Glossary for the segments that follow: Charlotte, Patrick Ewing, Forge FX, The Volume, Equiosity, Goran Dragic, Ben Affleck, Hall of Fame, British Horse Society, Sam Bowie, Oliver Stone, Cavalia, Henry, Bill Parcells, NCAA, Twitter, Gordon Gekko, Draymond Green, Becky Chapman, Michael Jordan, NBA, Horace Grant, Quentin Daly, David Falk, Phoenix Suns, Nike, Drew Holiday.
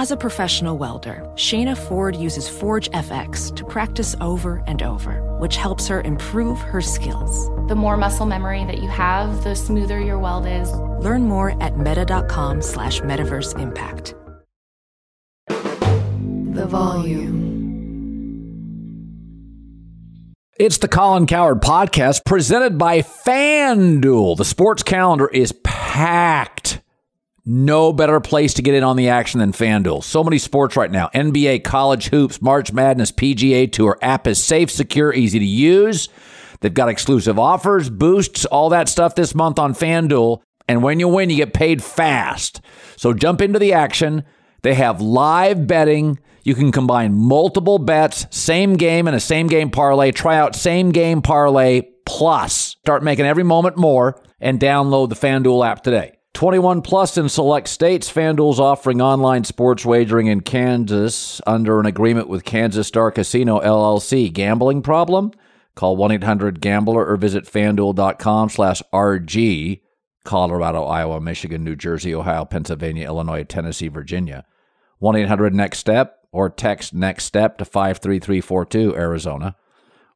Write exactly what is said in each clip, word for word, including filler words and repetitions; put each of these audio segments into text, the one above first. As a professional welder, Shayna Ford uses Forge F X to practice over and over, which helps her improve her skills. The more muscle memory that you have, the smoother your weld is. Learn more at meta.com slash metaverse impact. The volume. It's the Colin Coward Podcast presented by FanDuel. The sports calendar is packed. No better place to get in on the action than FanDuel. So many sports right now. N B A, college hoops, March Madness, P G A Tour. App is safe, secure, easy to use. They've got exclusive offers, boosts, all that stuff this month on FanDuel. And when you win, you get paid fast. So jump into the action. They have live betting. You can combine multiple bets, same game and a same game parlay. Try out same game parlay plus. Start making every moment more and download the FanDuel app today. twenty-one plus in select states. FanDuel's offering online sports wagering in Kansas under an agreement with Kansas Star Casino, L L C. Gambling problem? Call one eight hundred gambler or visit FanDuel.com slash RG. Colorado, Iowa, Michigan, New Jersey, Ohio, Pennsylvania, Illinois, Tennessee, Virginia. one eight hundred next step or text next step to five three three four two, Arizona.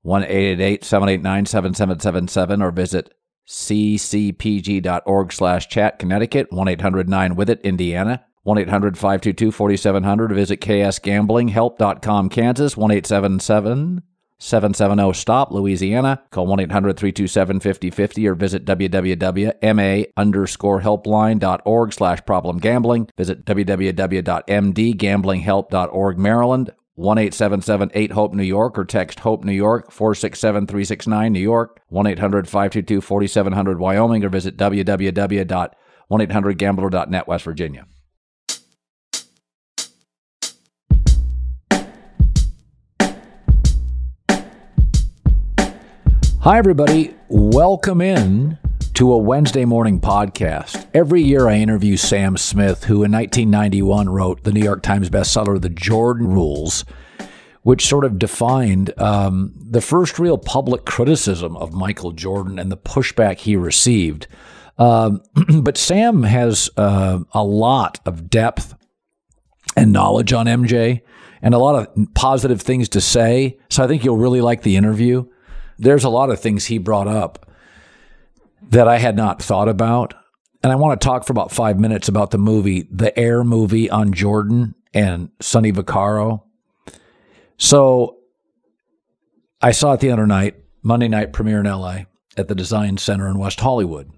one eight eight eight seven eight nine seven seven seven seven or visit ccpg.org slash chat, Connecticut. one eight hundred nine with it, Indiana. one eight hundred five two two four seven zero zero. Visit ksgamblinghelp dot com, Kansas. one eight seven seven seven seven zero stop, Louisiana. Call one eight hundred three two seven five zero five zero or visit www.ma underscore helpline.org slash problem gambling. Visit www dot m d gambling help dot org, Maryland. one eight seven seven eight hope, New York, or text HOPE, New York, four six seven three six nine, New York. One eight hundred five two two four seven zero zero, Wyoming, or visit www dot one eight hundred gambler dot net, West Virginia. Hi, everybody. Welcome in to a Wednesday morning podcast. Every year I interview Sam Smith, who in nineteen ninety-one wrote the New York Times bestseller, The Jordan Rules, which sort of defined um, the first real public criticism of Michael Jordan and the pushback he received. Um, but Sam has uh, a lot of depth and knowledge on M J and a lot of positive things to say. So I think you'll really like the interview. There's a lot of things he brought up that I had not thought about. And I want to talk for about five minutes about the movie, The Air Movie, on Jordan and Sonny Vaccaro. So I saw it the other night, Monday night premiere in L A at the Design Center in West Hollywood.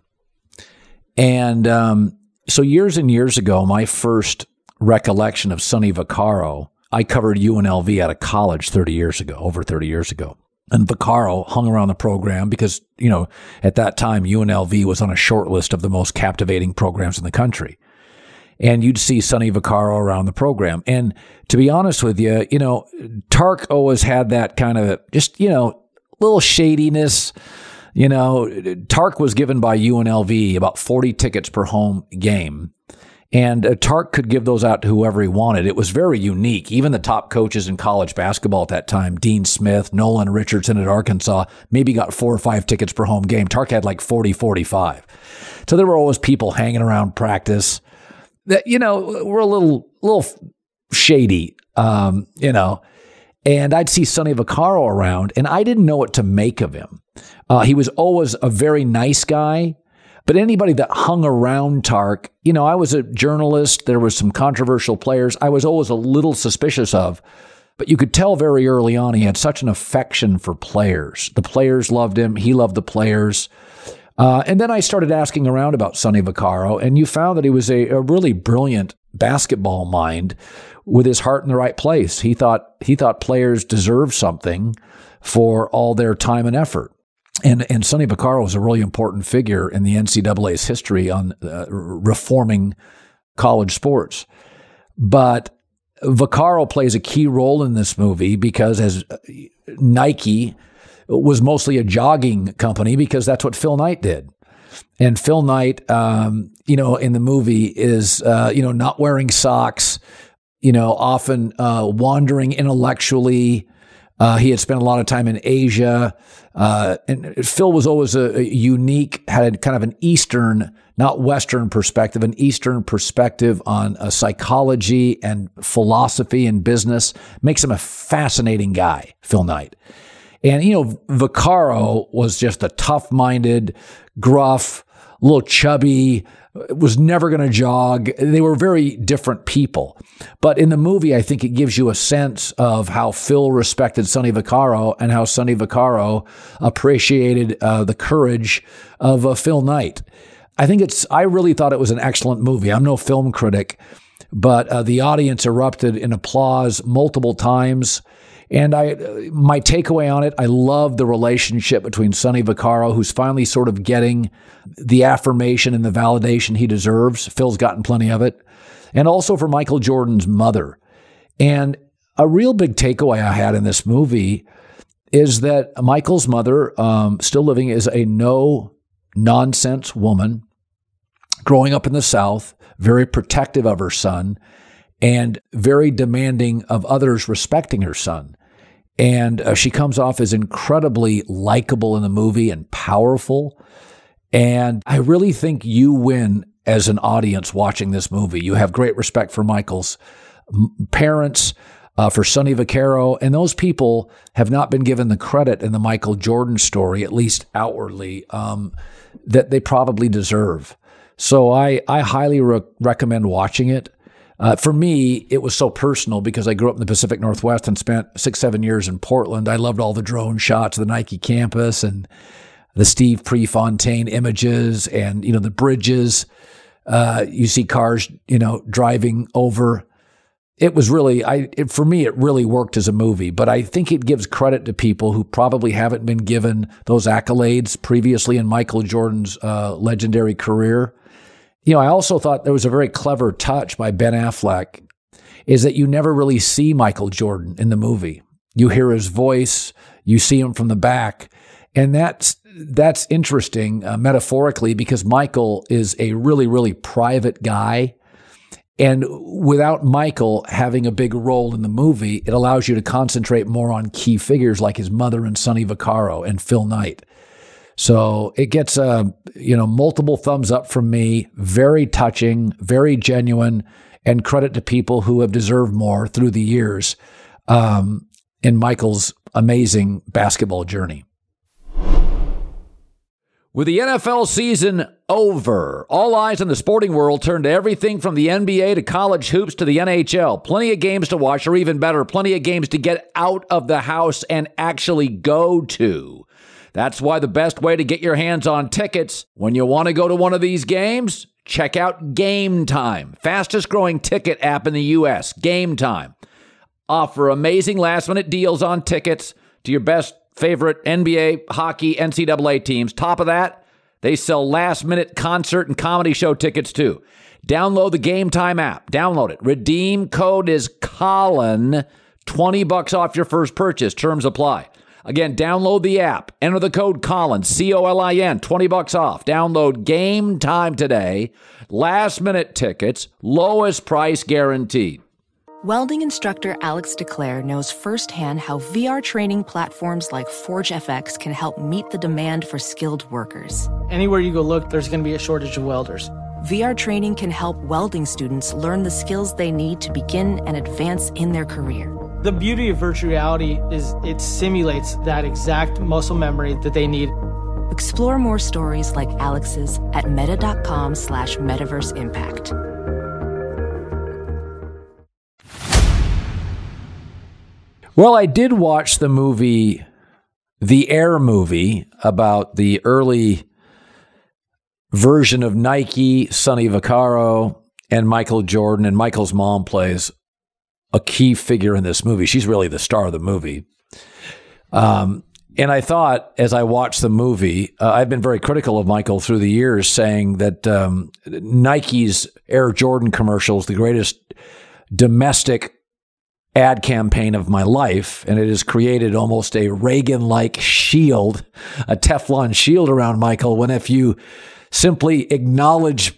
And um, so years and years ago, my first recollection of Sonny Vaccaro, I covered U N L V out of college thirty years ago, over thirty years ago. And Vaccaro hung around the program because, you know, at that time, U N L V was on a short list of the most captivating programs in the country. And you'd see Sonny Vaccaro around the program. And to be honest with you, you know, Tark always had that kind of just, you know, little shadiness. You know, Tark was given by U N L V about forty tickets per home game. And uh, Tark could give those out to whoever he wanted. It was very unique. Even the top coaches in college basketball at that time, Dean Smith, Nolan Richardson at Arkansas, maybe got four or five tickets per home game. Tark had like forty, forty-five. So there were always people hanging around practice that, you know, were a little little shady, um, you know. And I'd see Sonny Vaccaro around, and I didn't know what to make of him. Uh, he was always a very nice guy. But anybody that hung around Tark, you know, I was a journalist. There was some controversial players I was always a little suspicious of. But you could tell very early on he had such an affection for players. The players loved him. He loved the players. Uh, and then I started asking around about Sonny Vaccaro, and you found that he was a, a really brilliant basketball mind with his heart in the right place. He thought he thought players deserved something for all their time and effort. And and Sonny Vaccaro was a really important figure in the N C double A's history on uh, reforming college sports. But Vaccaro plays a key role in this movie because as Nike was mostly a jogging company because that's what Phil Knight did. And Phil Knight, um, you know, in the movie is, uh, you know, not wearing socks, you know, often uh, wandering intellectually. Uh, he had spent a lot of time in Asia, uh, and Phil was always a, a unique, had kind of an Eastern not Western perspective, an Eastern perspective on uh, psychology and philosophy and business, makes him a fascinating guy, Phil Knight. And, you know, Vaccaro was just a tough-minded, gruff, little chubby, was never going to jog. They were very different people. But in the movie, I think it gives you a sense of how Phil respected Sonny Vaccaro and how Sonny Vaccaro appreciated uh, the courage of uh, Phil Knight. I think it's, I really thought it was an excellent movie. I'm no film critic, but uh, the audience erupted in applause multiple times. And I, my takeaway on it, I love the relationship between Sonny Vaccaro, who's finally sort of getting the affirmation and the validation he deserves. Phil's gotten plenty of it. And also for Michael Jordan's mother. And a real big takeaway I had in this movie is that Michael's mother, um, still living, is a no-nonsense woman, growing up in the South, very protective of her son, and very demanding of others respecting her son. And uh, she comes off as incredibly likable in the movie and powerful. And I really think you win as an audience watching this movie. You have great respect for Michael's parents, uh, for Sonny Vaccaro, and those people have not been given the credit in the Michael Jordan story, at least outwardly, um, that they probably deserve. So I, I highly re- recommend watching it. Uh, for me, it was so personal because I grew up in the Pacific Northwest and spent six, seven years in Portland. I loved all the drone shots of the Nike campus and the Steve Prefontaine images and, you know, the bridges. Uh, you see cars, you know, driving over. It was really, I it, for me, it really worked as a movie. But I think it gives credit to people who probably haven't been given those accolades previously in Michael Jordan's uh, legendary career. You know, I also thought there was a very clever touch by Ben Affleck is that you never really see Michael Jordan in the movie. You hear his voice, you see him from the back. And that's that's interesting uh, metaphorically because Michael is a really, really private guy. And without Michael having a big role in the movie, it allows you to concentrate more on key figures like his mother and Sonny Vaccaro and Phil Knight. So it gets, uh, you know, multiple thumbs up from me, very touching, very genuine, and credit to people who have deserved more through the years um, in Michael's amazing basketball journey. With the N F L season over, all eyes in the sporting world turn to everything from the N B A to college hoops to the N H L. Plenty of games to watch, or even better, plenty of games to get out of the house and actually go to. That's why the best way to get your hands on tickets when you want to go to one of these games, check out GameTime, fastest growing ticket app in the U S. GameTime offer amazing last minute deals on tickets to your best favorite N B A, hockey, N C double A teams. Top of that, they sell last minute concert and comedy show tickets too. Download the GameTime app. Download it. Redeem code is Colin, twenty bucks off your first purchase. Terms apply. Again, download the app. Enter the code Colin, C O L I N, twenty bucks off. Download Game Time today. Last-minute tickets, lowest price guaranteed. Welding instructor Alex DeClaire knows firsthand how V R training platforms like Forge F X can help meet the demand for skilled workers. Anywhere you go look, there's going to be a shortage of welders. V R training can help welding students learn the skills they need to begin and advance in their career. The beauty of virtual reality is it simulates that exact muscle memory that they need. Explore more stories like Alex's at meta.com slash metaverse impact. Well, I did watch the movie, The Air Movie, about the early version of Nike, Sonny Vaccaro, and Michael Jordan, and Michael's mom plays a key figure in this movie. She's really the star of the movie. Um, and I thought, as I watched the movie, uh, I've been very critical of Michael through the years, saying that um, Nike's Air Jordan commercial is the greatest domestic ad campaign of my life. And it has created almost a Reagan-like shield, a Teflon shield around Michael, when if you simply acknowledge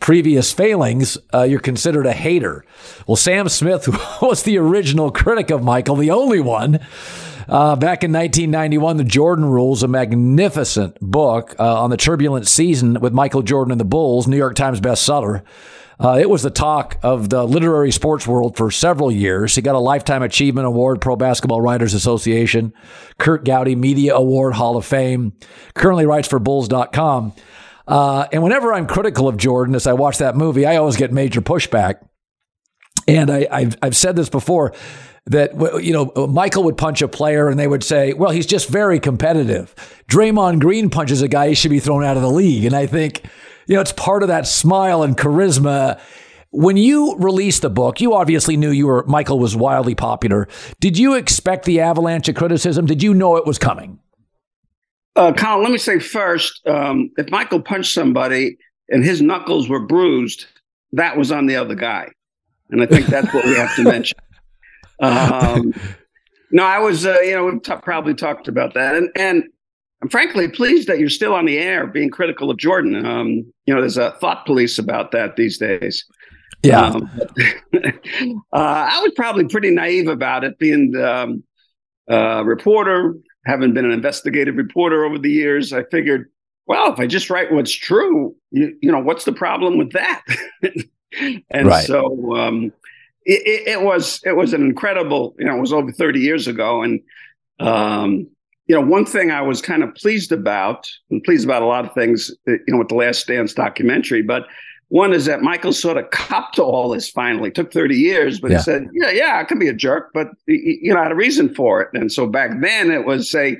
previous failings, uh, you're considered a hater. Well, Sam Smith was the original critic of Michael, the only one. Uh, back in nineteen ninety-one, The Jordan Rules, a magnificent book uh, on the turbulent season with Michael Jordan and the Bulls, New York Times bestseller. Uh, it was the talk of the literary sports world for several years. He got a Lifetime Achievement Award, Pro Basketball Writers Association, Kurt Gowdy Media Award, Hall of Fame, currently writes for Bulls dot com. Uh, and whenever I'm critical of Jordan, as I watch that movie, I always get major pushback. And I, I've, I've said this before, that, you know, Michael would punch a player and they would say, well, he's just very competitive. Draymond Green punches a guy, he should be thrown out of the league. And I think, you know, it's part of that smile and charisma. When you released the book, you obviously knew you were Michael was wildly popular. Did you expect the avalanche of criticism? Did you know it was coming? Uh, Colin, let me say first, um, if Michael punched somebody and his knuckles were bruised, that was on the other guy. And I think that's what we have to mention. Um, no, I was, uh, you know, we've t- probably talked about that. And, and I'm frankly pleased that you're still on the air being critical of Jordan. Um, you know, there's a thought police about that these days. Yeah. Um, uh, I was probably pretty naive about it, being the um, uh, reporter, having been an investigative reporter over the years. I figured, well, if I just write what's true, you, you know, what's the problem with that? And right. so, um, It, it was it was an incredible, you know, it was over thirty years ago. And, um, you know, one thing I was kind of pleased about, and pleased about a lot of things, you know, with the Last Dance documentary. But one is that Michael sort of copped to all this finally. It took thirty years, but yeah. he said, yeah, yeah, I could be a jerk, but, you know, I had a reason for it. And so back then it was say,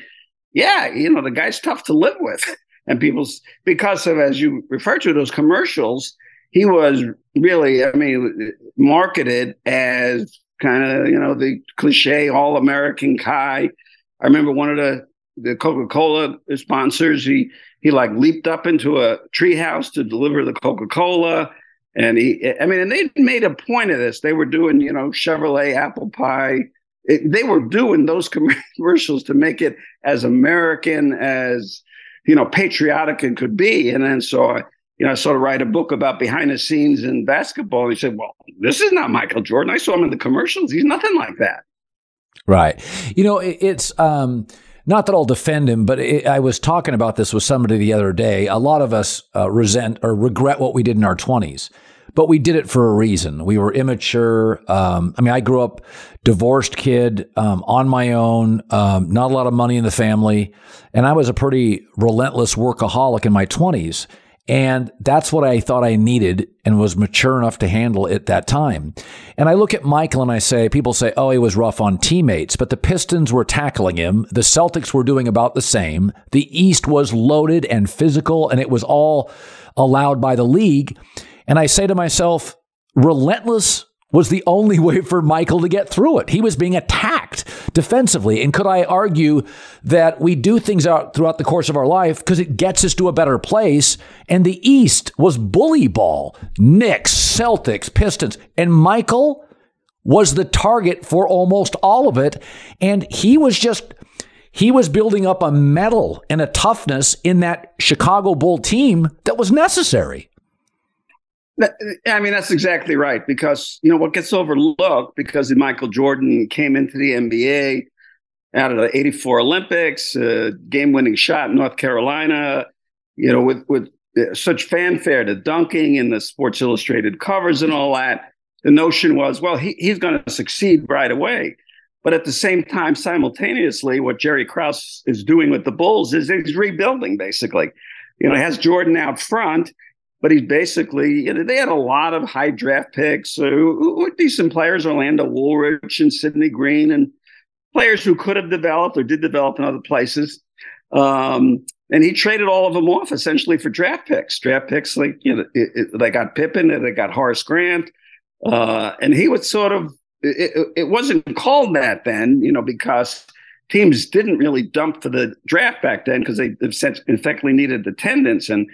yeah, you know, the guy's tough to live with. And people, because of, as you refer to, those commercials, he was really, I mean, marketed as kind of, you know, the cliche all-American guy. I remember one of the, the Coca-Cola sponsors, he he like leaped up into a treehouse to deliver the Coca-Cola. And he, I mean, and they made a point of this. They were doing, you know, Chevrolet, apple pie. It, they were doing those commercials to make it as American as, you know, patriotic it could be. And then so I, You know, I sort of write a book about behind the scenes in basketball. He said, well, this is not Michael Jordan. I saw him in the commercials. He's nothing like that. Right. You know, it, it's um, not that I'll defend him, but it, I was talking about this with somebody the other day. A lot of us uh, resent or regret what we did in our twenties. But we did it for a reason. We were immature. Um, I mean, I grew up divorced kid um, on my own, um, not a lot of money in the family. And I was a pretty relentless workaholic in my twenties. And that's what I thought I needed and was mature enough to handle at that time. And I look at Michael and I say, people say, oh, he was rough on teammates, but the Pistons were tackling him. The Celtics were doing about the same. The East was loaded and physical, and it was all allowed by the league. And I say to myself, relentless was the only way for Michael to get through it. He was being attacked defensively. And could I argue that we do things out throughout the course of our life because it gets us to a better place? And the East was bully ball, Knicks, Celtics, Pistons, and Michael was the target for almost all of it. And he was just, he was building up a mettle and a toughness in that Chicago Bull team that was necessary. I mean, that's exactly right, because, you know, what gets overlooked, because Michael Jordan came into the N B A out of the eighty-four Olympics, uh, game-winning shot in North Carolina, you know, with, with such fanfare to dunking and the Sports Illustrated covers and all that. The notion was, well, he, he's going to succeed right away. But at the same time, simultaneously, what Jerry Krause is doing with the Bulls is he's rebuilding, basically. You know, he has Jordan out front. But he's basically, you know, they had a lot of high draft picks, uh, who were decent players, Orlando Woolridge and Sidney Green, and players who could have developed or did develop in other places. Um, and he traded all of them off essentially for draft picks. Draft picks, like, you know, it, it, they got Pippen and they got Horace Grant. Uh, and he would sort of, it, it wasn't called that then, you know, because teams didn't really dump for the draft back then because they effectively needed attendance. And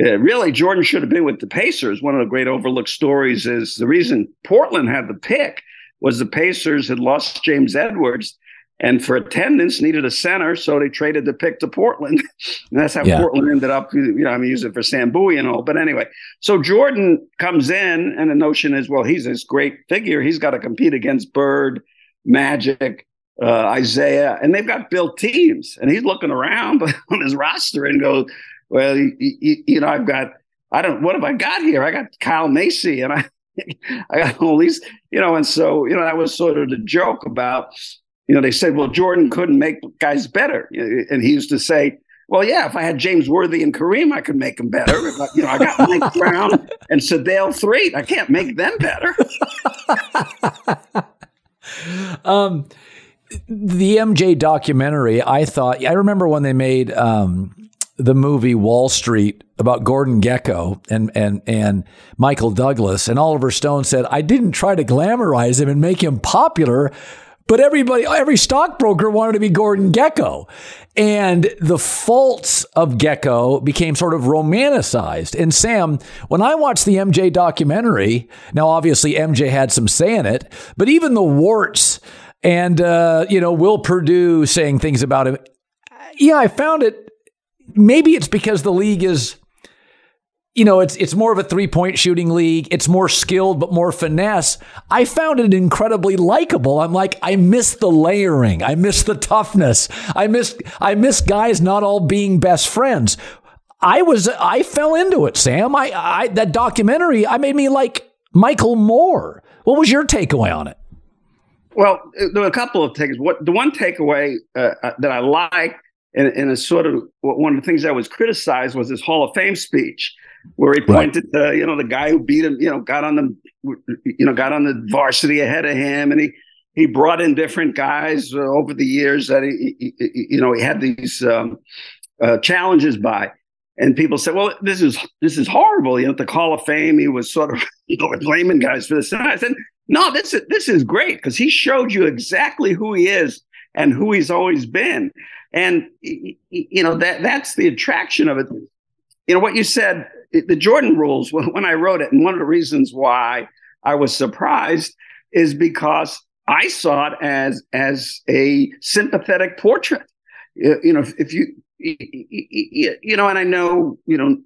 Uh, really, Jordan should have been with the Pacers. One of the great overlooked stories is the reason Portland had the pick was the Pacers had lost James Edwards And for attendance, needed a center, so they traded the pick to Portland. And that's how yeah. Portland ended up, you know, I mean, using it for Sam Bowie and all. But anyway, so Jordan comes in, and the notion is, well, he's this great figure. He's got to compete against Bird, Magic, uh, Isaiah. And they've got built teams. And he's looking around on his roster and goes, well, you, you, you know, I've got, I don't, what have I got here? I got Kyle Macy, and I, I got all these, you know, and so, you know, that was sort of the joke about, you know, they said, well, Jordan couldn't make guys better. And he used to say, well, yeah, if I had James Worthy and Kareem, I could make them better. I, you know, I got Mike Brown and Sedale Threet. I can't make them better. um, the M J documentary, I thought, I remember when they made um, the movie Wall Street about Gordon Gekko and, and, and Michael Douglas, and Oliver Stone said, I didn't try to glamorize him and make him popular, but everybody, every stockbroker wanted to be Gordon Gekko. And the faults of Gekko became sort of romanticized. And Sam, when I watched the M J documentary, now obviously M J had some say in it, but even the warts and, uh, you know, Will Perdue saying things about him. Yeah, I found it. Maybe it's because the league is, you know, it's it's more of a three-point shooting league. It's more skilled, but more finesse. I found it incredibly likable. I'm like, I miss the layering. I miss the toughness. I miss I miss guys not all being best friends. I was I fell into it, Sam. I, I that documentary, I made me like Michael Moore. What was your takeaway on it? Well, there were a couple of takeaways. What the one takeaway uh, that I liked, and, and it's sort of one of the things that was criticized, was his Hall of Fame speech, where he pointed right. to, you know, the guy who beat him, you know, got on the, you know, got on the varsity ahead of him. And he, he brought in different guys uh, over the years that, he, he, you know, he had these um, uh, challenges by. And people said, well, this is this is horrible. You know, at the Hall of Fame, he was sort of, you know, blaming guys for this. And I said, no, this is, this is great, because he showed you exactly who he is and who he's always been. And, you know, that that's the attraction of it. You know, what you said, The Jordan Rules, when I wrote it, and one of the reasons why I was surprised is because I saw it as as a sympathetic portrait. You know, if you, you know, and I know, you know,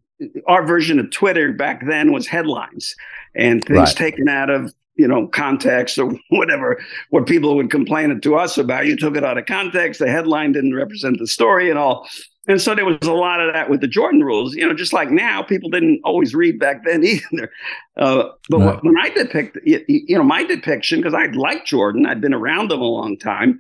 our version of Twitter back then was headlines and things right. taken out of, you know, context or whatever, what people would complain to us about. You took it out of context. The headline didn't represent the story and all. And so there was a lot of that with the Jordan Rules, you know, just like now, people didn't always read back then either. Uh, but no. when I depict, you know, my depiction, because I'd liked Jordan, I'd been around him a long time.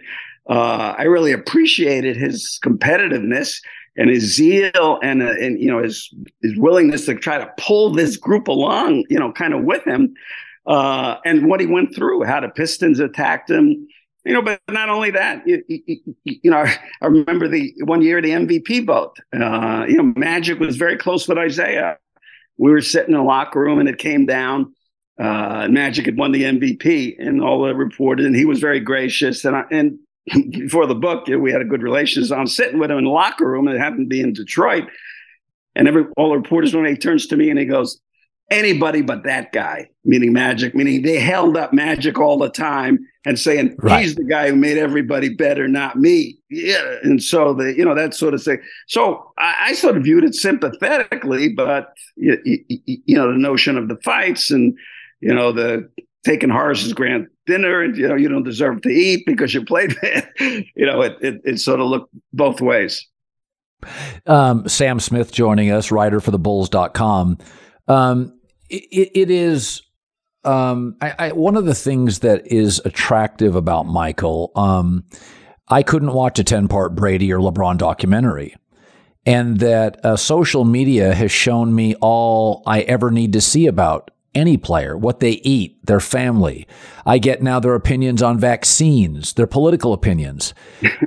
Uh, I really appreciated his competitiveness and his zeal and, uh, and you know, his, his willingness to try to pull this group along, you know, kind of with him, uh, and what he went through, how the Pistons attacked him. You know, but not only that, you, you, you know, I remember the one year, the M V P vote, uh, you know, Magic was very close with Isaiah. We were sitting in the locker room and it came down. Uh, Magic had won the M V P and all the reported, and he was very gracious. And I, and before the book, you know, we had a good relationship. I'm sitting with him in the locker room, and it happened to be in Detroit. And every all the reporters, when he turns to me and he goes, anybody but that guy, meaning Magic, meaning they held up Magic all the time and saying, right. he's the guy who made everybody better, not me. Yeah. And so, the, you know, that sort of thing. So I, I sort of viewed it sympathetically, but, you, you, you know, the notion of the fights and, you know, the taking Horace's grand dinner and, you know, you don't deserve to eat because you played bad. You know, it, it, it sort of looked both ways. Um, Sam Smith joining us, writer for the Bulls dot com. Um, it, it is um, I, I, one of the things that is attractive about Michael. Um, I couldn't watch a ten-part Brady or LeBron documentary, and that uh, social media has shown me all I ever need to see about any player, what they eat, their family. I get now their opinions on vaccines, their political opinions.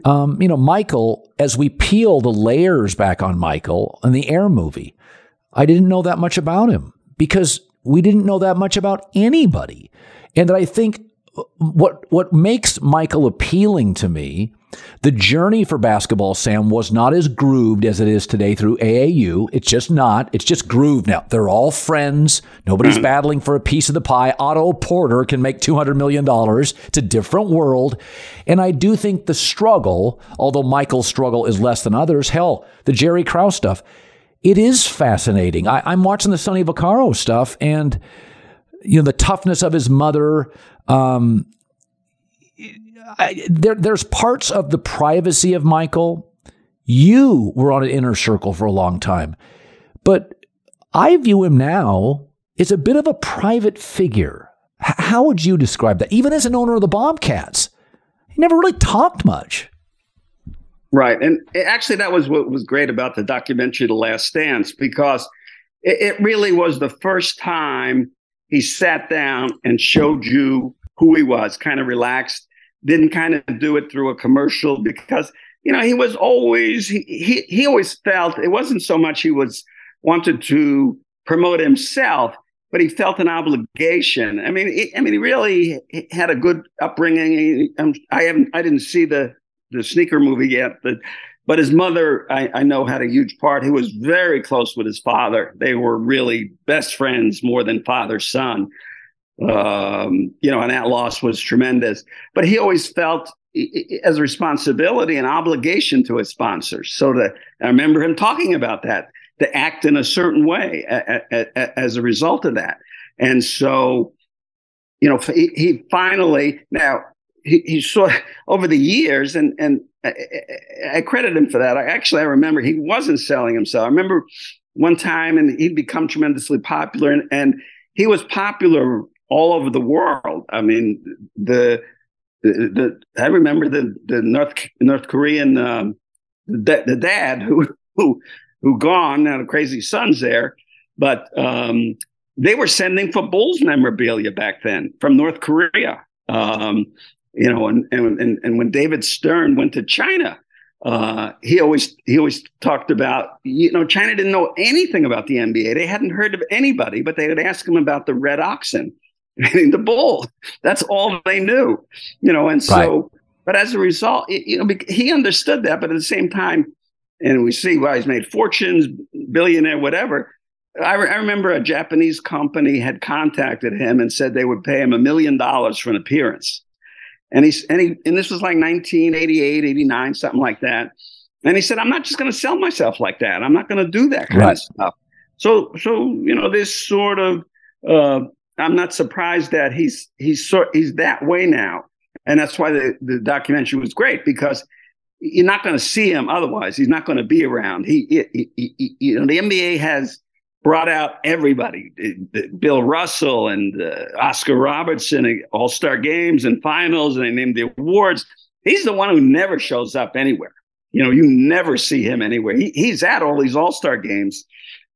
um, you know, Michael, as we peel the layers back on Michael and the Air Movie, I didn't know that much about him because we didn't know that much about anybody. And I think what what makes Michael appealing to me The journey for basketball, Sam, was not as grooved as it is today through A A U. It's just not. It's just grooved now. They're all friends. Nobody's mm-hmm. battling for a piece of the pie. Otto Porter can make two hundred million dollars. It's a different world. And I do think the struggle, although Michael's struggle is less than others, hell, the Jerry Krause stuff, it is fascinating. I, I'm watching the Sonny Vaccaro stuff and, you know, the toughness of his mother, um, I, there, there's parts of the privacy of Michael. You were on an inner circle for a long time, but I view him now as a bit of a private figure. H- how would you describe that? Even as an owner of the Bobcats, he never really talked much. Right. And actually, that was what was great about the documentary, The Last Dance, because it, it really was the first time he sat down and showed you who he was, kind of relaxed. Didn't kind of do it through a commercial because, you know, he was always, he, he he always felt it wasn't so much he was wanted to promote himself, but he felt an obligation. I mean, he, I mean, he really had a good upbringing. He, um, I haven't, I didn't see the, the sneaker movie yet, but, but his mother, I, I know, had a huge part. He was very close with his father. They were really best friends more than father-son. Um, you know, and that loss was tremendous. But he always felt as a responsibility and obligation to his sponsors. So that I remember him talking about that, to act in a certain way a, a, a, as a result of that. And so, you know, he, he finally now he, he saw over the years, and and I, I credit him for that. I actually I remember he wasn't selling himself. I remember one time, and he'd become tremendously popular, and and he was popular all over the world. I mean, the the, the I remember the the North North Korean um, the, the dad who who who gone now. The crazy son's there, but um, they were sending for Bulls memorabilia back then from North Korea. Um, you know, and and and when David Stern went to China, uh, he always he always talked about, you know, China didn't know anything about the N B A. They hadn't heard of anybody, but they would ask him about the Red Oxen. The Bull. That's all they knew, you know. And so, right. But as a result, it, you know, he understood that. But at the same time, and we see why, well, he's made fortunes, billionaire, whatever. I, re- I remember a Japanese company had contacted him and said they would pay him a million dollars for an appearance. And he and he and this was like nineteen eighty-eight, eighty-nine, something like that. And he said, "I'm not just going to sell myself like that. I'm not going to do that kind right. of stuff." So, so you know, this sort of. Uh, I'm not surprised that he's he's sort he's that way now, and that's why the, the documentary was great, because you're not going to see him otherwise. He's not going to be around. He, he, he, he, you know, the N B A has brought out everybody: Bill Russell and uh, Oscar Robertson, All-Star games and finals, and they named the awards. He's the one who never shows up anywhere. You know, you never see him anywhere. He, he's at all these All-Star games,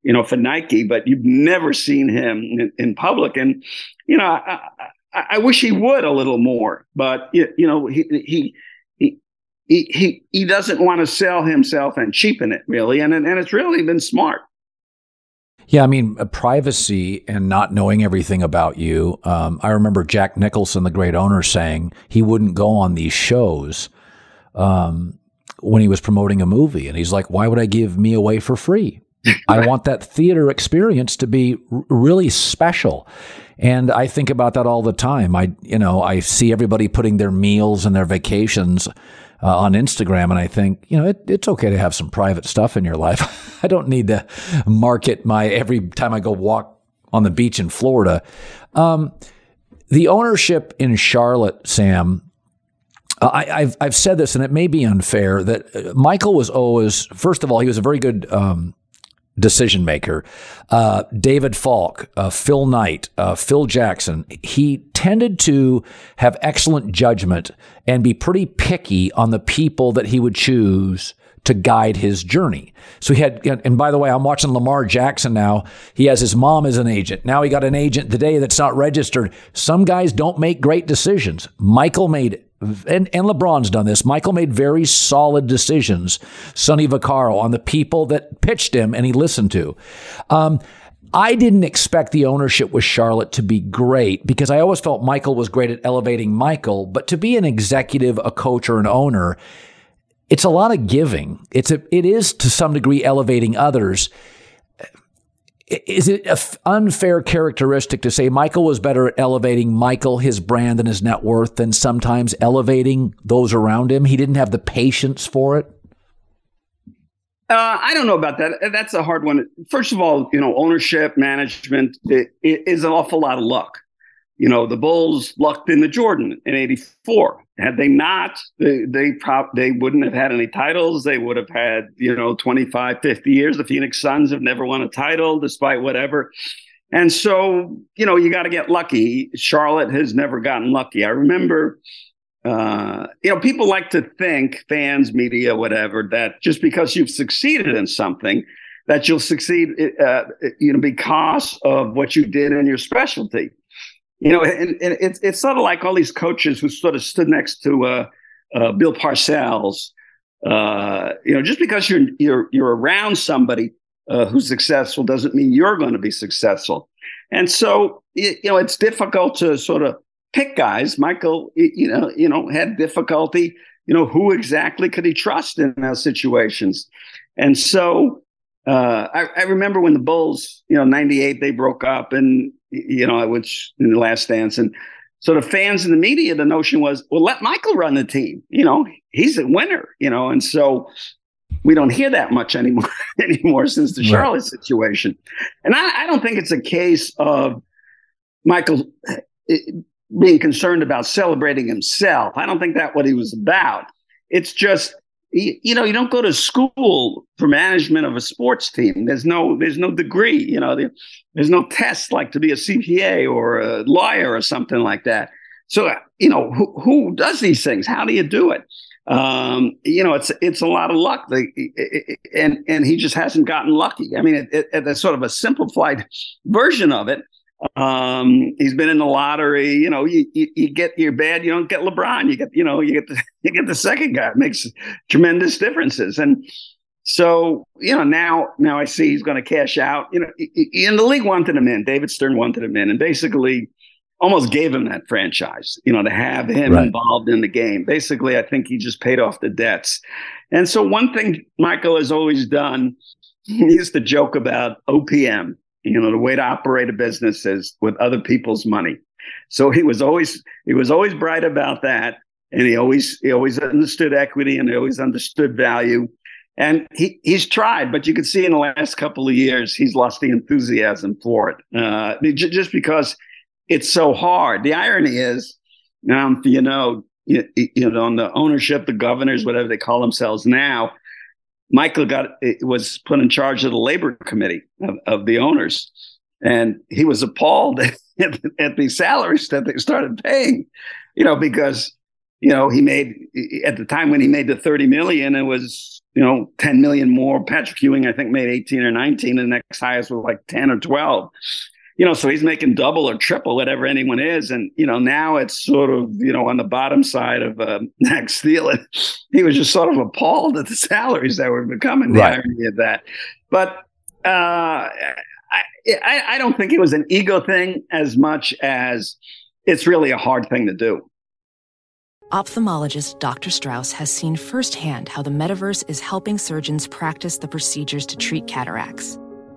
you know, for Nike, but you've never seen him in, in public. And, you know, I, I, I wish he would a little more, but, you, you know, he, he, he, he, he doesn't want to sell himself and cheapen it, really. And, and it's really been smart. Yeah. I mean, uh, privacy and not knowing everything about you. Um, I remember Jack Nicholson, the great owner, saying he wouldn't go on these shows um, when he was promoting a movie. And he's like, why would I give me away for free? I want that theater experience to be r- really special. And I think about that all the time. I, you know, I see everybody putting their meals and their vacations uh, on Instagram. And I think, you know, it, it's okay to have some private stuff in your life. I don't need to market my every time I go walk on the beach in Florida. Um, the ownership in Charlotte, Sam, I, I've I've said this, and it may be unfair, that Michael was always, first of all, he was a very good um decision maker. Uh, David Falk, uh, Phil Knight, uh, Phil Jackson, he tended to have excellent judgment and be pretty picky on the people that he would choose to guide his journey. So he had, and by the way, I'm watching Lamar Jackson now. He has his mom as an agent. Now he got an agent today that's not registered. Some guys don't make great decisions. Michael made it. And, and LeBron's done this. Michael made very solid decisions, Sonny Vaccaro, on the people that pitched him and he listened to. Um, I didn't expect the ownership with Charlotte to be great because I always felt Michael was great at elevating Michael. But to be an executive, a coach, or an owner, it's a lot of giving. It's a, it is to some degree elevating others. Is it an unfair characteristic to say Michael was better at elevating Michael, his brand, and his net worth than sometimes elevating those around him? He didn't have the patience for it. Uh, I don't know about that. That's a hard one. First of all, you know, ownership, management it, it is an awful lot of luck. You know, the Bulls lucked in the Jordan in eighty-four. Had they not, they they, prop, they wouldn't have had any titles. They would have had, you know, twenty-five, fifty years. The Phoenix Suns have never won a title despite whatever. And so, you know, you got to get lucky. Charlotte has never gotten lucky. I remember... Uh, you know, people like to think, fans, media, whatever, that just because you've succeeded in something, that you'll succeed, uh, you know, because of what you did in your specialty. You know, and, and it's it's sort of like all these coaches who sort of stood next to uh, uh, Bill Parcells. Uh, you know, just because you're you're you're around somebody uh, who's successful doesn't mean you're going to be successful. And so, you know, it's difficult to sort of pick guys. Michael, you know, you know, had difficulty. You know, who exactly could he trust in those situations? And so, uh, I, I remember when the Bulls, you know, ninety-eight, they broke up, and you know, which in The Last Dance, and so the fans and the media, the notion was, well, let Michael run the team. You know, he's a winner. You know, and so we don't hear that much anymore anymore since the Charlotte right. situation. And I, I don't think it's a case of Michael. It, being concerned about celebrating himself. I don't think that's what he was about. It's just, you, you know, you don't go to school for management of a sports team. There's no, there's no degree, you know, there, there's no test like to be a C P A or a lawyer or something like that. So, you know, who, who does these things? How do you do it? Um, you know, it's, it's a lot of luck. They, it, it, and, and he just hasn't gotten lucky. I mean, it, it, it, that's sort of a simplified version of it. Um, he's been in the lottery, you know, you, you, you get your bad, you don't get LeBron, you get, you know, you get, the, you get the second guy. It makes tremendous differences. And so, you know, now, now I see he's going to cash out, you know, and the league wanted him in. David Stern wanted him in and basically almost gave him that franchise, you know, to have him right. involved in the game. Basically, I think he just paid off the debts. And so one thing Michael has always done, he used to joke about O P M. You know, the way to operate a business is with other people's money. So he was always he was always bright about that. And he always he always understood equity and he always understood value. And he, he's tried. But you can see in the last couple of years, he's lost the enthusiasm for it uh, just because it's so hard. The irony is, um, you know, you, you know, on the ownership, the governors, whatever they call themselves now. Michael got was put in charge of the labor committee of, of the owners, and he was appalled at, at the salaries that they started paying, you know, because, you know, he made at the time when he made the thirty million, it was, you know, ten million more. Patrick Ewing, I think, made eighteen or nineteen. And the next highest was like ten or twelve, you know, so he's making double or triple whatever anyone is. And, you know, now it's sort of, you know, on the bottom side of uh, Max Thielen. He was just sort of appalled at the salaries that were becoming right. the irony of that. But uh, I, I don't think it was an ego thing as much as it's really a hard thing to do. Ophthalmologist Doctor Strauss has seen firsthand how the metaverse is helping surgeons practice the procedures to treat cataracts.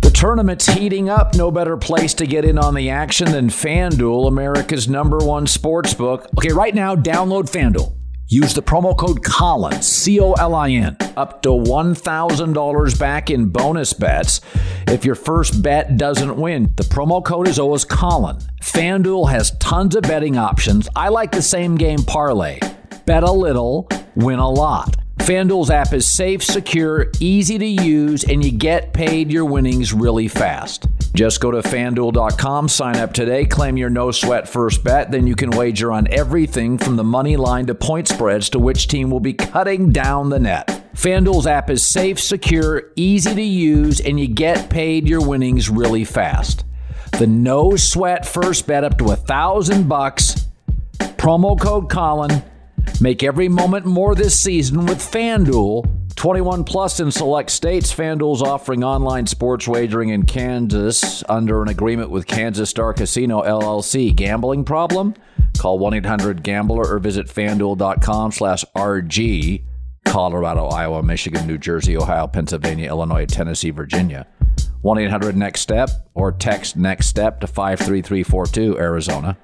The tournament's heating up. No better place to get in on the action than FanDuel, America's number one sportsbook. Okay, right now, download FanDuel. Use the promo code Colin, C O L I N, up to one thousand dollars back in bonus bets if your first bet doesn't win. The promo code is always Colin. FanDuel has tons of betting options. I like the same game parlay. Bet a little, win a lot. FanDuel's app is safe, secure, easy to use, and you get paid your winnings really fast. Just go to FanDuel dot com, sign up today, claim your no-sweat first bet, then you can wager on everything from the money line to point spreads to which team will be cutting down the net. FanDuel's app is safe, secure, easy to use, and you get paid your winnings really fast. The no-sweat first bet up to a thousand bucks, promo code Colin. Make every moment more this season with FanDuel. twenty-one plus in select states. FanDuel's offering online sports wagering in Kansas under an agreement with Kansas Star Casino, L L C. Gambling problem? Call one eight hundred gambler or visit FanDuel dot com slash R G. Colorado, Iowa, Michigan, New Jersey, Ohio, Pennsylvania, Illinois, Tennessee, Virginia. one eight hundred next step or text NEXTSTEP to five three three four two, Arizona.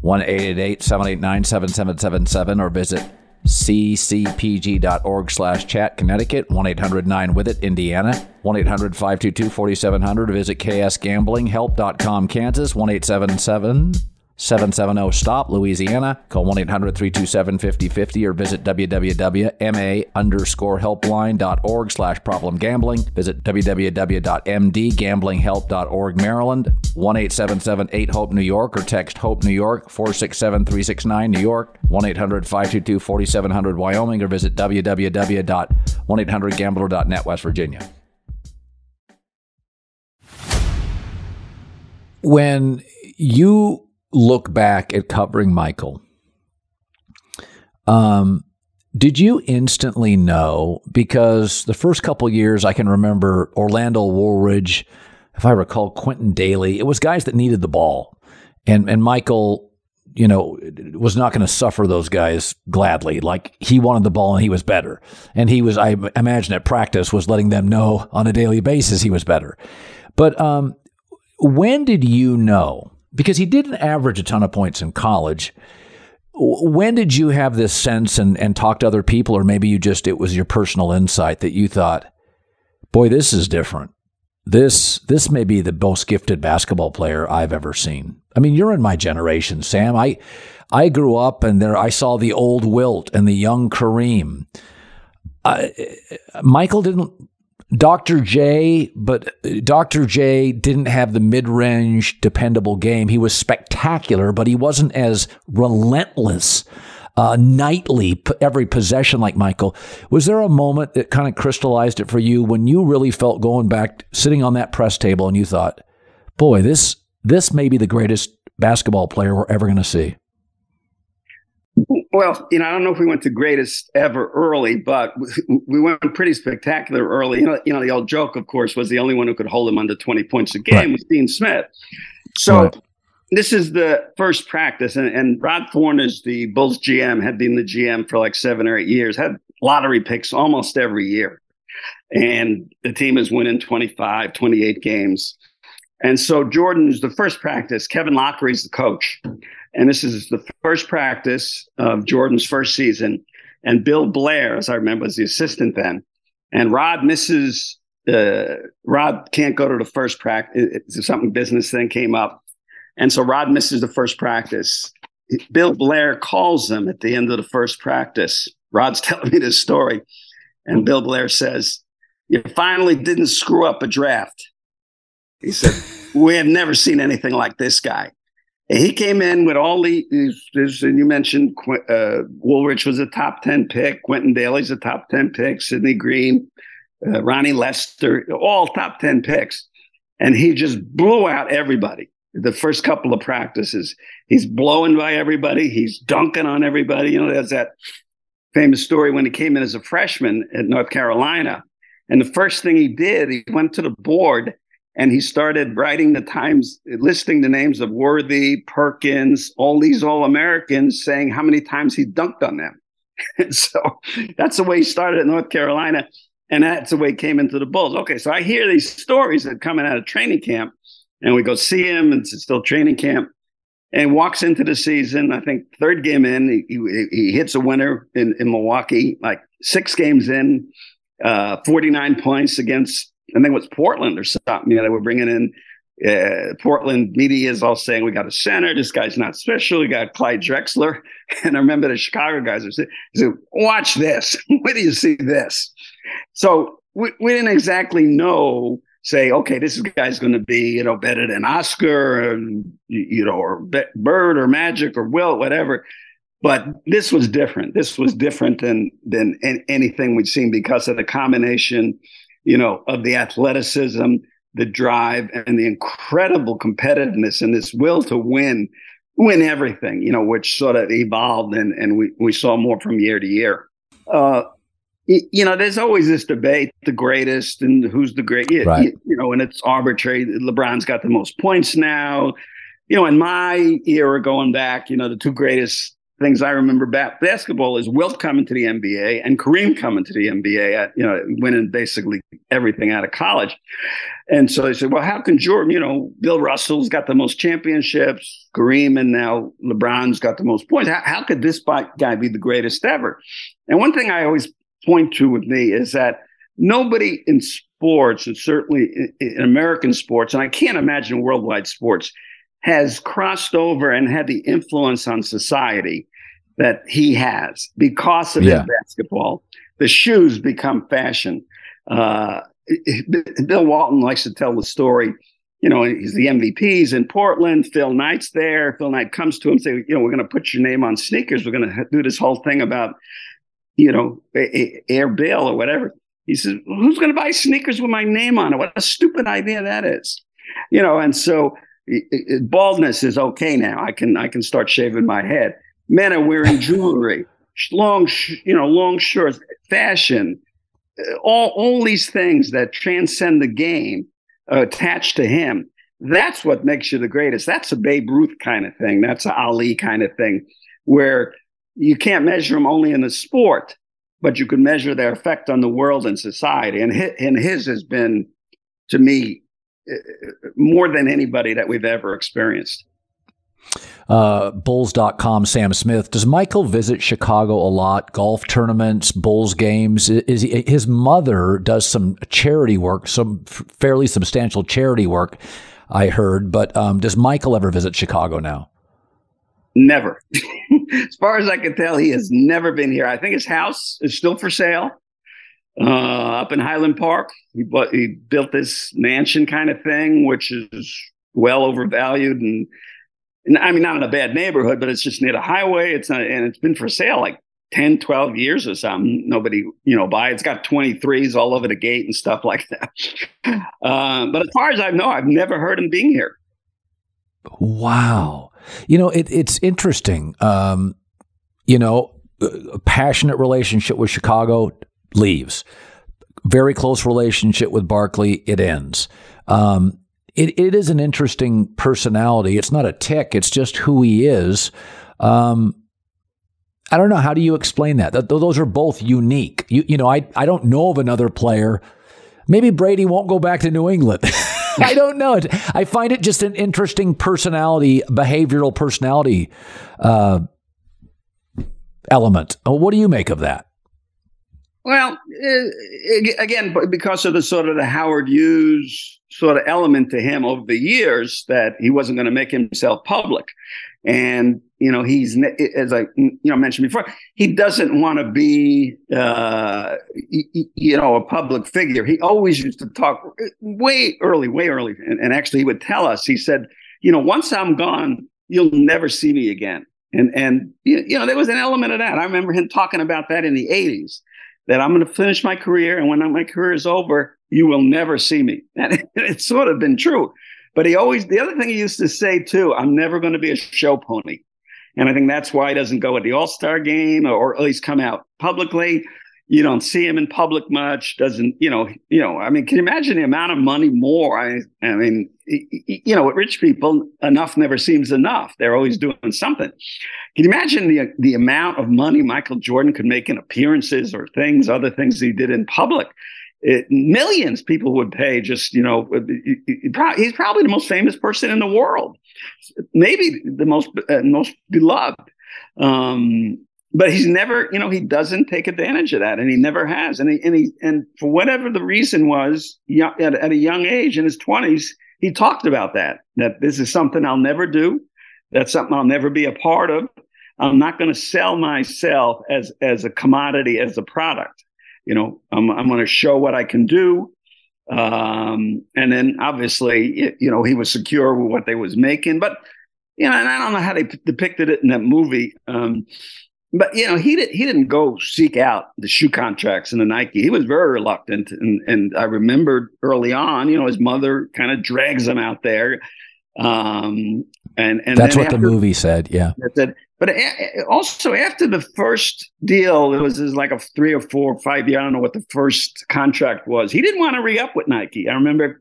one eight eight eight seven eight nine seven seven seven seven or visit c c p g dot org slash chat, Connecticut. One eight hundred nine with it, Indiana. One eight hundred five two two four seven zero zero, visit k s gambling help dot com, Kansas. One eight seven seven seven seven zero stop, Louisiana. Call one eight hundred three two seven five zero five zero or visit w w w dot m a underscore helpline dot org slash problem gambling. Visit w w w dot m d gambling help dot org, Maryland. one eight seven seven eight hope new york or text HOPE New York four six seven three six nine, New York. One eight hundred five two two four seven zero zero, Wyoming, or visit w w w dot one eight hundred gambler dot net, West Virginia. When you look back at covering Michael, um, did you instantly know? Because the first couple of years, I can remember Orlando Woolridge, if I recall, Quentin Daly. It was guys that needed the ball, and and Michael, you know, was not going to suffer those guys gladly. Like, he wanted the ball and he was better, and he was, I imagine, at practice was letting them know on a daily basis he was better. But um, when did you know? Because he didn't average a ton of points in college. When did you have this sense and, and talk to other people, or maybe you just, it was your personal insight that you thought, boy, this is different. This this may be the most gifted basketball player I've ever seen. I mean, you're in my generation, Sam. I I grew up and there I saw the old Wilt and the young Kareem. I, Michael didn't. Doctor J, but Doctor J didn't have the mid-range dependable game. He was spectacular, but he wasn't as relentless, uh, nightly, every possession like Michael. Was there a moment that kind of crystallized it for you when you really felt going back, sitting on that press table, and you thought, boy, this this may be the greatest basketball player we're ever going to see? Well, you know, I don't know if we went to greatest ever early, but we went pretty spectacular early. You know, you know the old joke, of course, was the only one who could hold him under twenty points a game, right, was Dean Smith. So right. This is the first practice. And, and Rod Fornage, the Bulls G M, had been the G M for like seven or eight years, had lottery picks almost every year. And the team is winning twenty-five, twenty-eight games. And so Jordan's the first practice. Kevin Lockery's the coach. And this is the first practice of Jordan's first season. And Bill Blair, as I remember, was the assistant then. And Rod misses, uh, Rod can't go to the first practice. Something business thing came up. And so Rod misses the first practice. Bill Blair calls him at the end of the first practice. Rod's telling me this story. And Bill Blair says, "You finally didn't screw up a draft." He said, "We have never seen anything like this guy." And he came in with all the, and you mentioned uh, Woolridge was a top ten pick, Quentin Daly's a top ten pick, Sidney Green, uh, Ronnie Lester, all top ten picks. And he just blew out everybody the first couple of practices. He's blowing by everybody. He's dunking on everybody. You know, there's that famous story when he came in as a freshman at North Carolina. And the first thing he did, he went to the board and he started writing the times, listing the names of Worthy, Perkins, all these All-Americans, saying how many times he dunked on them. And so that's the way he started at North Carolina, and that's the way he came into the Bulls. Okay, so I hear these stories that are coming out of training camp, and we go see him, and it's still training camp, and walks into the season, I think third game in, he, he hits a winner in, in Milwaukee, like six games in, uh, forty-nine points against, I think it was Portland or something. You know, they were bringing in uh, Portland media is all saying, "We got a center. This guy's not special. We got Clyde Drexler." And I remember the Chicago guys were saying, "Watch this. Where do you see this?" So we, we didn't exactly know say, okay, this guy's going to be, you know, better than Oscar, and, you know, or Bird or Magic or Wilt, whatever. But this was different. This was different than than anything we'd seen because of the combination, you know, of the athleticism, the drive, and the incredible competitiveness and this will to win, win everything, you know, which sort of evolved and, and we, we saw more from year to year. Uh, You know, there's always this debate, the greatest and who's the great, you, right. you, you know, and it's arbitrary. LeBron's got the most points now. You know, in my era going back, you know, the two greatest things I remember about basketball is Wilt coming to the N B A and Kareem coming to the N B A, at, you know, winning basically everything out of college. And so they said, well, how can Jordan, you know, Bill Russell's got the most championships, Kareem and now LeBron's got the most points. How, how could this guy be the greatest ever? And one thing I always point to with me is that nobody in sports, and certainly in, in American sports, and I can't imagine worldwide sports, has crossed over and had the influence on society that he has because of yeah. his basketball. The shoes become fashion. Uh, Bill Walton likes to tell the story. You know, he's the M V P. He's in Portland. Phil Knight's there. Phil Knight comes to him and says, you know, we're going to put your name on sneakers. We're going to do this whole thing about, you know, Air Bill or whatever. He says, who's going to buy sneakers with my name on it? What a stupid idea that is. You know, and so baldness is okay now. I can I can start shaving my head. Men are wearing jewelry, long, you know, long shorts, fashion, all, all these things that transcend the game uh, attached to him. That's what makes you the greatest. That's a Babe Ruth kind of thing. That's an Ali kind of thing where you can't measure them only in the sport, but you can measure their effect on the world and society. And his, and his has been, to me, more than anybody that we've ever experienced. Uh, Bulls dot com, Sam Smith. Does Michael visit Chicago a lot? Golf tournaments, Bulls games? Is he, his mother does some charity work, some fairly substantial charity work, I heard. But um, does Michael ever visit Chicago now? Never. As far as I can tell, he has never been here. I think his house is still for sale uh, up in Highland Park. He, bought, he built this mansion kind of thing, which is well overvalued. And, and I mean, not in a bad neighborhood, but it's just near the highway. It's not, and it's been for sale like ten, twelve years or something. Nobody, you know, buy. It's got twenty-threes all over the gate and stuff like that. uh, but as far as I know, I've never heard him being here. Wow. You know, it, it's interesting, um, you know, a passionate relationship with Chicago leaves. Very close relationship with Barkley, it ends. Um, it, it is an interesting personality. It's not a tick. It's just who he is. Um, I don't know. How do you explain that? Th- those are both unique. You, you know, I, I don't know of another player. Maybe Brady won't go back to New England. I don't know. I find it just an interesting personality, behavioral personality uh, element. What do you make of that? Well, again, because of the sort of the Howard Hughes sort of element to him over the years that he wasn't going to make himself public. And, you know, he's, as I you know mentioned before, he doesn't want to be, uh, you know, a public figure. He always used to talk way early, way early. And, and actually, he would tell us, he said, you know, once I'm gone, you'll never see me again. And, and you know, there was an element of that. I remember him talking about that in the eighties, that I'm going to finish my career. And when my career is over, you will never see me. And it's sort of been true. But he always, the other thing he used to say, too, I'm never going to be a show pony. And I think that's why he doesn't go at the All-Star game or at least come out publicly. You don't see him in public much. Doesn't, you know, you know, I mean, can you imagine the amount of money more? I, I mean, you know, with rich people, enough never seems enough. They're always doing something. Can you imagine the the amount of money Michael Jordan could make in appearances or things, other things he did in public? It, millions people would pay just, you know, he's probably the most famous person in the world, maybe the most uh, most beloved. Um, but he's never, you know, he doesn't take advantage of that, and he never has. And he and he and for whatever the reason was, at, at a young age in his twenties, he talked about that. That this is something I'll never do. That's something I'll never be a part of. I'm not going to sell myself as as a commodity, as a product. You know, I'm, I'm going to show what I can do. Um, and then obviously, you know, he was secure with what they was making, but, you know, and I don't know how they p- depicted it in that movie. Um, but, you know, he, di- he didn't go seek out the shoe contracts and the Nike. He was very reluctant. And, and I remembered early on, you know, his mother kind of drags him out there. Um, and, and that's what after, the movie said. Yeah. Said, but a- also after the first deal, it was, it was like a three or four or five year, I don't know what the first contract was. He didn't want to re-up with Nike. I remember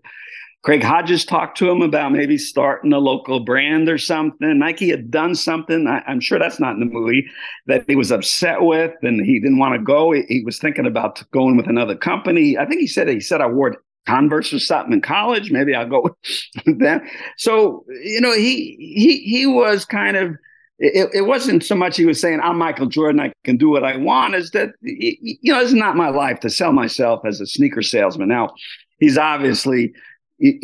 Craig Hodges talked to him about maybe starting a local brand or something. Nike had done something. I, I'm sure that's not in the movie that he was upset with and he didn't want to go. He, he was thinking about going with another company. I think he said, he said, I wore Converse or something in college. Maybe I'll go with them. So, you know, he he he was kind of, it, it wasn't so much he was saying, I'm Michael Jordan, I can do what I want. Is that, you know, it's not my life to sell myself as a sneaker salesman. Now, he's obviously, you,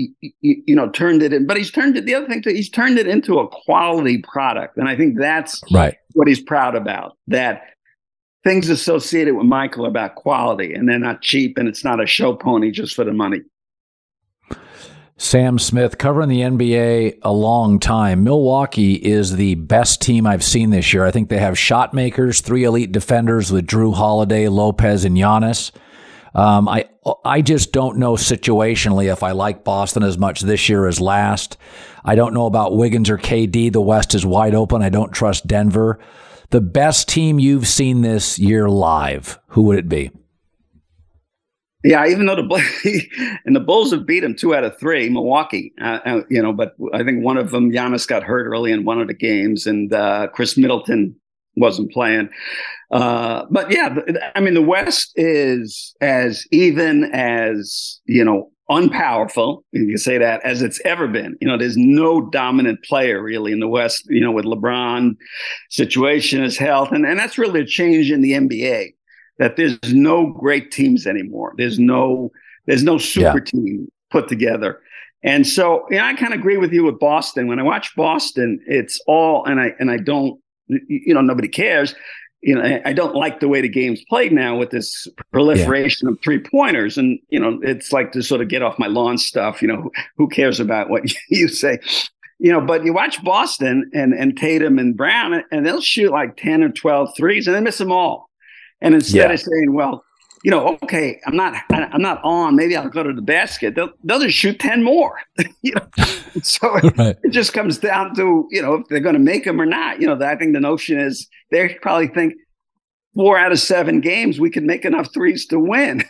you, you know, turned it in, but he's turned it, the other thing, too, he's turned it into a quality product. And I think that's right. What he's proud about, that things associated with Michael are about quality, and they're not cheap, and it's not a show pony just for the money. Sam Smith, covering the N B A a long time. Milwaukee is the best team I've seen this year. I think they have shot makers, three elite defenders with Drew Holiday, Lopez, and Giannis. Um, I I just don't know situationally if I like Boston as much this year as last. I don't know about Wiggins or K D. The West is wide open. I don't trust Denver. The best team you've seen this year live, who would it be? Yeah, even though the and the Bulls have beat them two out of three, Milwaukee. Uh, you know, but I think one of them, Giannis, got hurt early in one of the games, and uh, Chris Middleton wasn't playing. Uh, but yeah, I mean, the West is as even as, you know, unpowerful, if you can say that, as it's ever been. You know, there's no dominant player really in the West, you know, with LeBron situation, his health. And, and that's really a change in the N B A, that there's no great teams anymore. There's no, there's no super yeah. team put together. And so, you know, I kind of agree with you with Boston. When I watch Boston, it's all, and I, and I don't, you know, nobody cares. You know, I don't like the way the game's played now with this proliferation yeah. of three pointers. And, you know, it's like to sort of get off my lawn stuff. You know, who cares about what you say? You know, but you watch Boston and, and Tatum and Brown, and they'll shoot like ten or twelve threes and they miss them all. And instead yeah. of saying, well, you know, okay, I'm not, I'm not on, maybe I'll go to the basket, they'll, they'll just shoot ten more. You know, so right. it just comes down to, you know, if they're going to make them or not. You know, I think the notion is they probably think four out of seven games, we can make enough threes to win.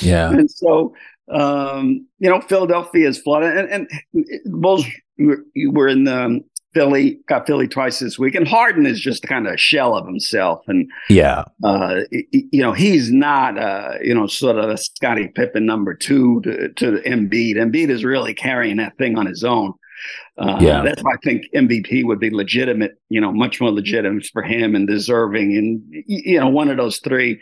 Yeah. And so, um, you know, Philadelphia is flooded, and, and Bulls were in the Philly, got Philly twice this week, and Harden is just kind of a shell of himself. And yeah, uh, you know, he's not, uh, you know, sort of a Scottie Pippen number two to, to Embiid. Embiid is really carrying that thing on his own. Uh, yeah, that's why I think M V P would be legitimate, you know, much more legitimate for him and deserving. And, you know, one of those three,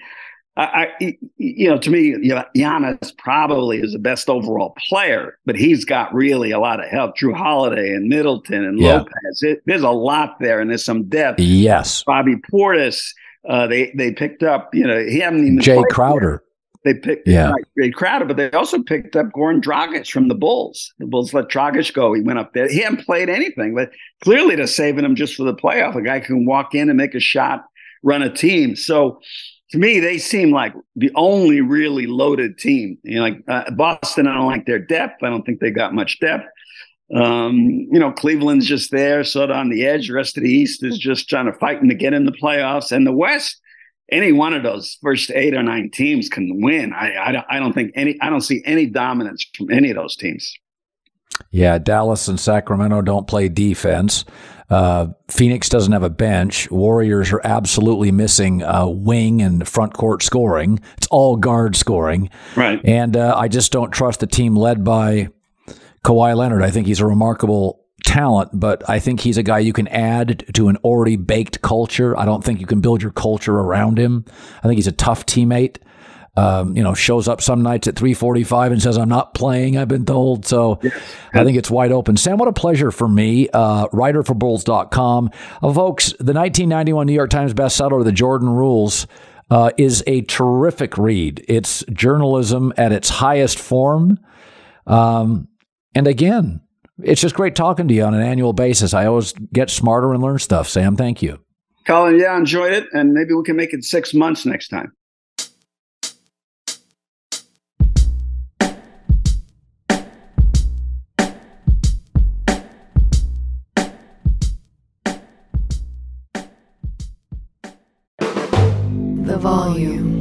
I, I you know, to me, you know, Giannis probably is the best overall player, but he's got really a lot of help. Drew Holiday and Middleton and yeah. Lopez. It, there's a lot there, and there's some depth. Yes. Bobby Portis, uh, they, they picked up, you know, he hadn't even Jay Crowder. Yet. They picked yeah. up Jay Crowder, but they also picked up Goran Dragic from the Bulls. The Bulls let Dragic go. He went up there. He hadn't played anything, but clearly they're saving him just for the playoff. A guy can walk in and make a shot, run a team. So, to me, they seem like the only really loaded team. You know, like uh, Boston, I don't like their depth. I don't think they got much depth. Um, you know, Cleveland's just there, sort of on the edge. The rest of the East is just trying to fight to get in the playoffs. And the West, any one of those first eight or nine teams can win. I, I, I don't think any. I don't see any dominance from any of those teams. Yeah, Dallas and Sacramento don't play defense. Uh, Phoenix doesn't have a bench. Warriors are absolutely missing uh, wing and front court scoring. It's all guard scoring. Right. And uh, I just don't trust the team led by Kawhi Leonard. I think he's a remarkable talent, but I think he's a guy you can add to an already baked culture. I don't think you can build your culture around him. I think he's a tough teammate. Um, you know, shows up some nights at three forty-five and says, I'm not playing, I've been told. So yes. I think it's wide open. Sam, what a pleasure for me. Uh, writer for Bulls dot com. Uh, folks, the nineteen ninety-one New York Times bestseller, The Jordan Rules, uh, is a terrific read. It's journalism at its highest form. Um, and again, it's just great talking to you on an annual basis. I always get smarter and learn stuff. Sam, thank you. Colin, yeah, I enjoyed it. And maybe we can make it six months next time. Volume.